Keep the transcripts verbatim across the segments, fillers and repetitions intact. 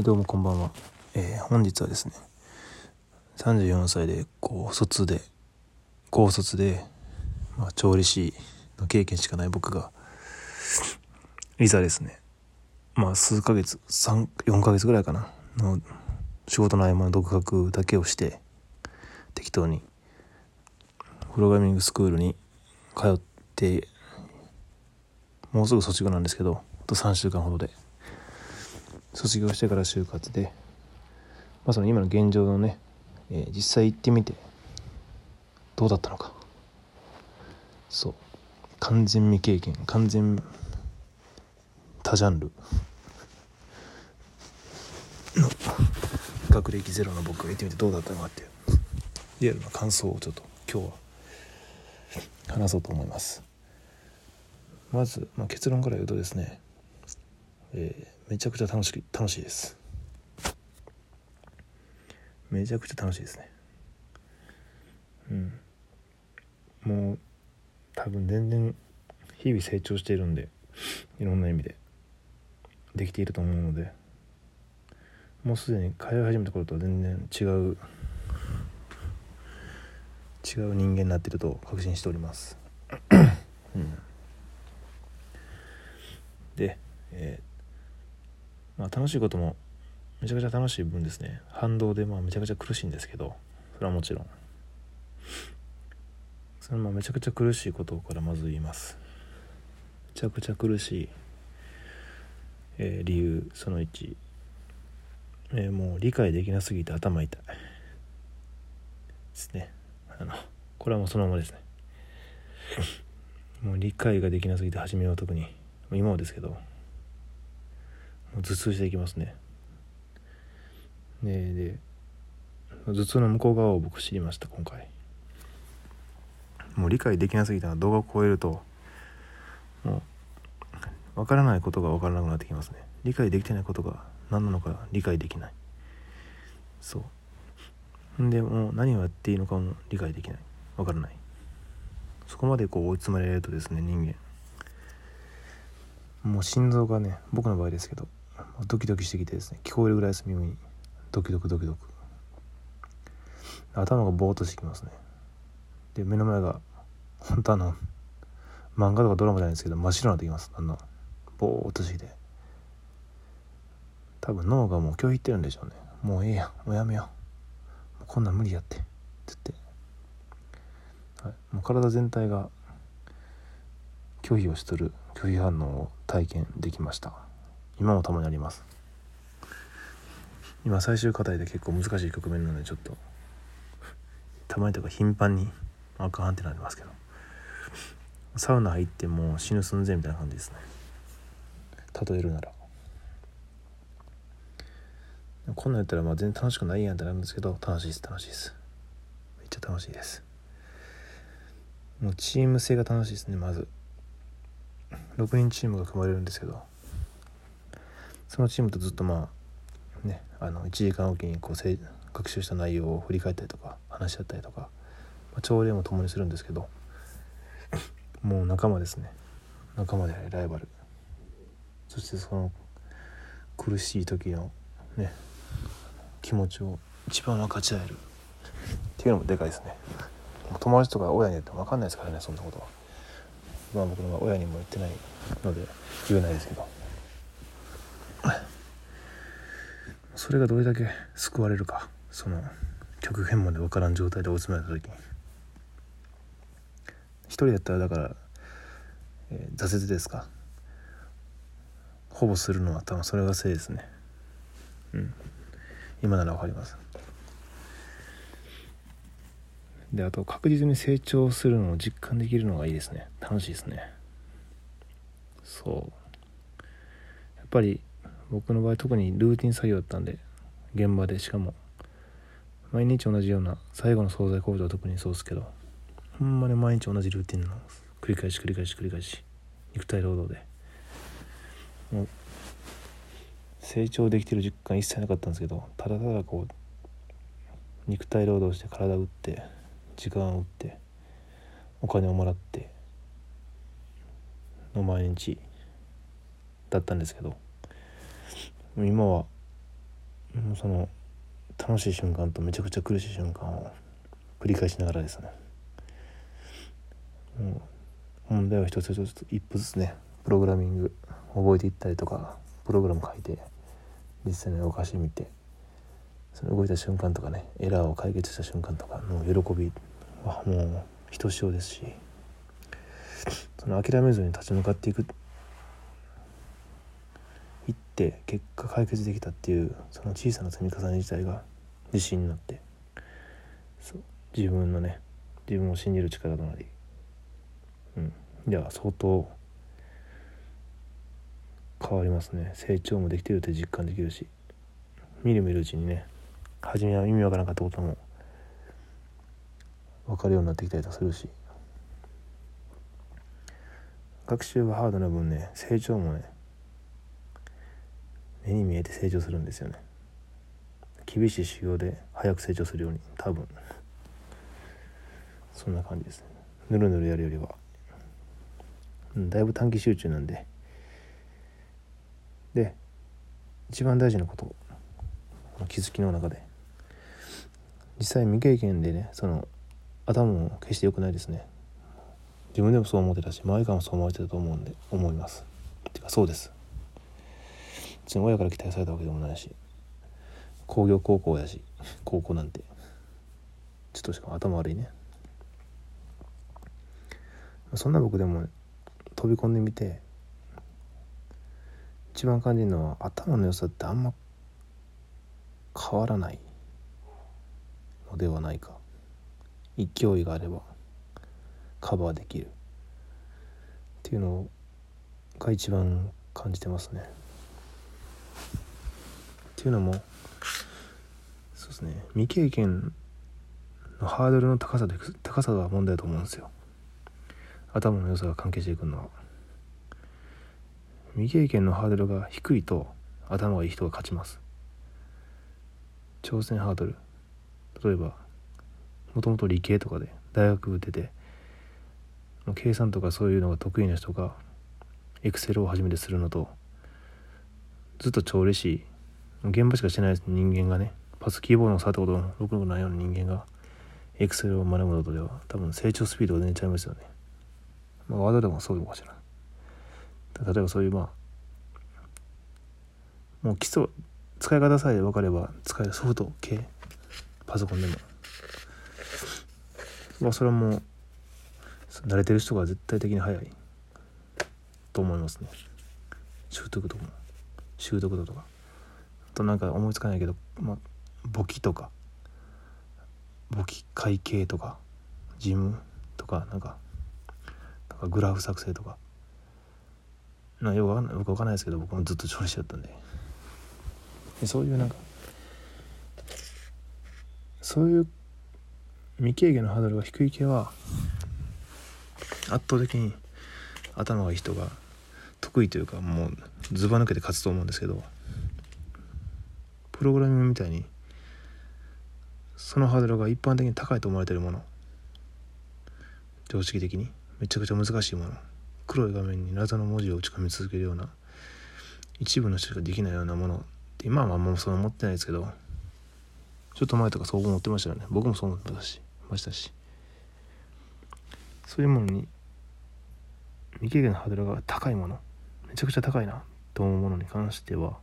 どうもこんばんは、えー、本日はですねさんじゅうよんさいで高卒で高卒で、まあ、調理師の経験しかない僕がいざですねまあ数ヶ月さん、よんかげつぐらいかなの仕事の合間の独学だけをして適当にプログラミングスクールに通ってもうすぐ卒業なんですけどあとさんしゅうかんほどで卒業してから就活で、まあ、その今の現状のね、えー、実際行ってみてどうだったのかそう完全未経験完全多ジャンルの学歴ゼロの僕が行ってみてどうだったのかっていうリアルな感想をちょっと今日は話そうと思います。まず、まあ、結論から言うとですねえー、めちゃくちゃ楽しく楽しいですめちゃくちゃ楽しいですねうんもう多分全然日々成長しているんでいろんな意味でできていると思うのでもうすでに通い始めた頃とは全然違う違う人間になっていると確信しております、うん、でえーまあ、楽しいこともめちゃくちゃ楽しい分ですね反動でまあめちゃくちゃ苦しいんですけどそれはもちろんそのまあめちゃくちゃ苦しいことからまず言いますめちゃくちゃ苦しい、えー、理由そのいち、えー、もう理解できなすぎて頭痛いですねあのこれはもうそのままですねもう理解ができなすぎて初めは特に今はですけど頭痛していきますね。で、で、頭痛の向こう側を僕知りました今回。もう理解できなすぎたのは動画を超えるともう分からないことが分からなくなってきますね。理解できてないことが何なのか理解できない。そう。でもう何をやっていいのかも理解できない。分からない。そこまでこう追い詰められるとですね人間。もう心臓がね僕の場合ですけどドキドキしてきてですね聞こえるぐらいです耳にドキドキドキドキ頭がボーっとしてきますねで目の前が本当あの漫画とかドラマじゃないですけど真っ白になってきますあのボーっとしてきて多分脳がもう拒否ってるんでしょうねもうええやんもうやめようもうこんなん無理やってって言って、はい、もう体全体が拒否をしとる拒否反応を体験できました。今もたまにあります。今最終課題で結構難しい局面なのでちょっとたまにとか頻繁にアカンってなりますけど、サウナ入ってもう死ぬ寸前みたいな感じですね。例えるなら、こんなんやったらまあ全然楽しくないやんってなるんですけど、楽しいです楽しいです。めっちゃ楽しいです。もうチーム性が楽しいですねまず。ろくにんチームが組まれるんですけどそのチームとずっとまあねあのいちじかんおきにこう学習した内容を振り返ったりとか話し合ったりとか、まあ、朝礼も共にするんですけどもう仲間ですね仲間でライバルそしてその苦しい時のね気持ちを一番分かち合えるっていうのもでかいですね友達とか親にやっても分かんないですからねそんなことはまあ僕の親にも言ってないので言えないですけどそれがどれだけ救われるかその極限まで分からん状態で追い詰められた時に一人だったらだから、えー、挫折ですかほぼするのは多分それがせいですねうん今なら分かりますであと確実に成長するのを実感できるのがいいですね楽しいですねそうやっぱり僕の場合特にルーティン作業だったんで現場でしかも毎日同じような最後の惣菜工場は特にそうですけどほんまに毎日同じルーティンの繰り返し繰り返し繰り返し肉体労働でもう成長できてる実感一切なかったんですけどただただこう肉体労働して体を打って時間を打ってお金をもらっての毎日だったんですけど今はその楽しい瞬間とめちゃくちゃ苦しい瞬間を繰り返しながらですね、問題を一つ一つ一歩ずつね、プログラミング覚えていったりとか、プログラム書いて実際に動かしてみて、その動いた瞬間とかね、エラーを解決した瞬間とかの喜びはもうひとしおですし、その諦めずに立ち向かっていくいって結果解決できたっていう、その小さな積み重ね自体が自信になって、そう自分のね、自分を信じる力となり、うん、いや相当変わりますね。成長もできてるって実感できるし、みるみるうちにね、初めは意味わからなかったことも分かるようになってきたりとかするし、学習がハードな分ね、成長もね、目に見えて成長するんですよね。厳しい修行で早く成長するように、多分そんな感じですね。ぬるぬるやるよりは、うん、だいぶ短期集中なんで、で一番大事なこと、気づきの中で実際未経験でね、その頭も決して良くないですね。自分でもそう思ってたし、周りからもそう思ってたと思うんで、思いますてかそうです。別に親から期待されたわけでもないし、工業高校やし、高校なんてちょっとしか頭悪いね。そんな僕でも、ね、飛び込んでみて一番感じるのは、頭の良さってあんま変わらないのではないか。勢いがあればカバーできるっていうのが一番感じてますね。っていうのも、そうですね、未経験のハードルの高さで高さが問題だと思うんですよ。頭の良さが関係していくのは、未経験のハードルが低いと頭がいい人が勝ちます。挑戦ハードル、例えばもともと理系とかで大学出て、計算とかそういうのが得意な人がエクセルをはじめてするのと、ずっと調理師現場しかしてない人間がね、パスキーボードの触ったことのろくなことないような人間がエクセルを学ぶのとでは、多分成長スピードが出ちゃいますよね。まあ、ワードでもそうでもかしら。例えばそういう、まあもう基礎使い方さえ分かれば使えるソフト系、パソコンでも、まあそれはもう慣れてる人が絶対的に早いと思いますね。習得とかも、習得度とか、あとなんか思いつかないけど、まあ簿記とか、簿記会計とか、事務とか、なんかグラフ作成とか、なんかよくわかんない、よくわかんないですけど、僕もずっと調理師だったんで、でそういうなんか、そういう未経験のハードルが低い系は圧倒的に頭がいい人が得意というか、もうずば抜けて勝つと思うんですけど、プログラミングみたいにそのハードルが一般的に高いと思われているもの、常識的にめちゃくちゃ難しいもの、黒い画面に謎の文字を打ち込み続けるような、一部の人しかできないようなものって今はあんまそう思ってないですけど、ちょっと前とかそう思ってましたよね。僕もそう思ってましたし、そういうものに未経験のハードルが高いもの、めちゃくちゃ高いなと思うものに関しては、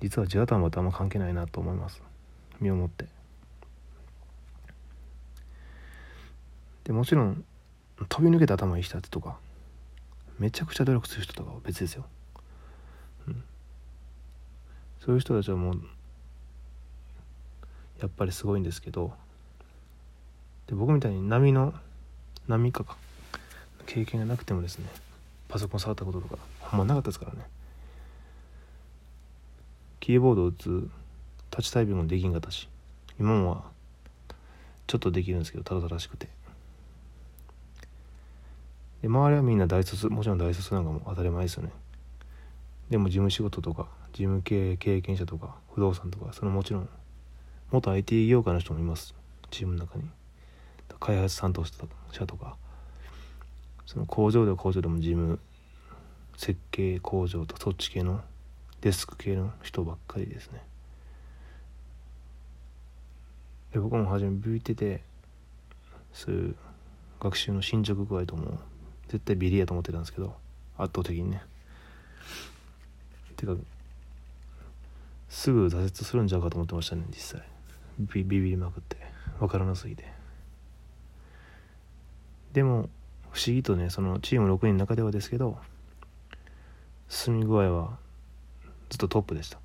実は地頭とあんま関係ないなと思います、身をもって。でもちろん飛び抜けて頭いい人とか、めちゃくちゃ努力する人とかは別ですよ、うん、そういう人たちはもうやっぱりすごいんですけど、で僕みたいに波の波以下か経験がなくてもですね、パソコン触ったこととかほんまなかったですからね。キーボードを打つ、タッチタイピングもできんかったし、今もはちょっとできるんですけど、ただただしくて、で周りはみんな大卒、もちろん大卒なんかも当たり前ですよね。でも事務仕事とか事務系経験者とか不動産とか、そのもちろん元 アイティー 業界の人もいます、チームの中に。開発担当者とか、その工場では工場でも事務、設計、工場とそっち系のデスク系の人ばっかりですね。で僕も初めビビってて、そういう学習の進捗具合とも絶対ビリやと思ってたんですけど、圧倒的にね、てかすぐ挫折するんちゃうかと思ってましたね。実際 ビ, ビビりまくって分からなすぎて。でも不思議とね、そのチームろくにんの中ではですけど、進み具合はずっとトップでした。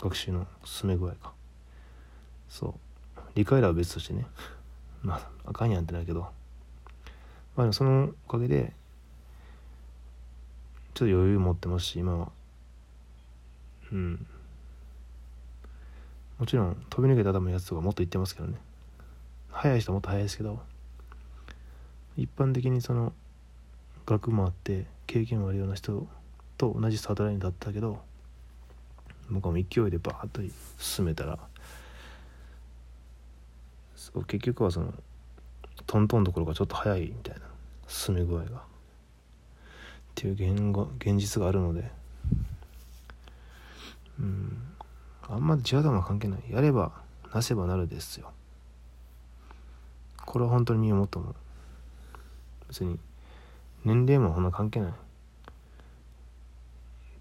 学習の進め具合か。そう、理解らは別としてねまああかんやんってないけど、まあそのおかげでちょっと余裕持ってますし、今はうん、もちろん飛び抜けた頭のやつとかもっといってますけどね、速い人はもっと速いですけど、一般的にその学もあって経験もあるような人と同じスタートラインだったけど、僕も勢いでバーッと進めたら、そう結局はそのトントンどころかちょっと速いみたいな進め具合がっていう 現, 現実があるので、うん、あんま地頭は関係ない、やればなせばなるですよ。これは本当に身をもっとも、別に年齢もほんな関係ない。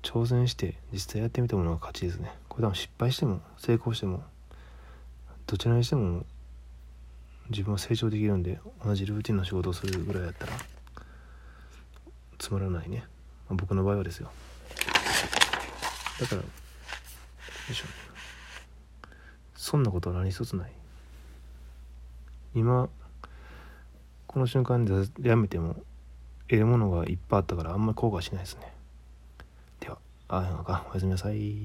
挑戦して実際やってみたものが勝ちですね。これ多分失敗しても成功してもどちらにしても自分は成長できるんで、同じルーティンの仕事をするぐらいだったらつまらないね、まあ、僕の場合はですよ。だからでしょうね、そんなことは何一つない。今この瞬間でやめても得るものがいっぱいあったから、あんまり後悔しないですね。では、あ、なんかおやすみなさい。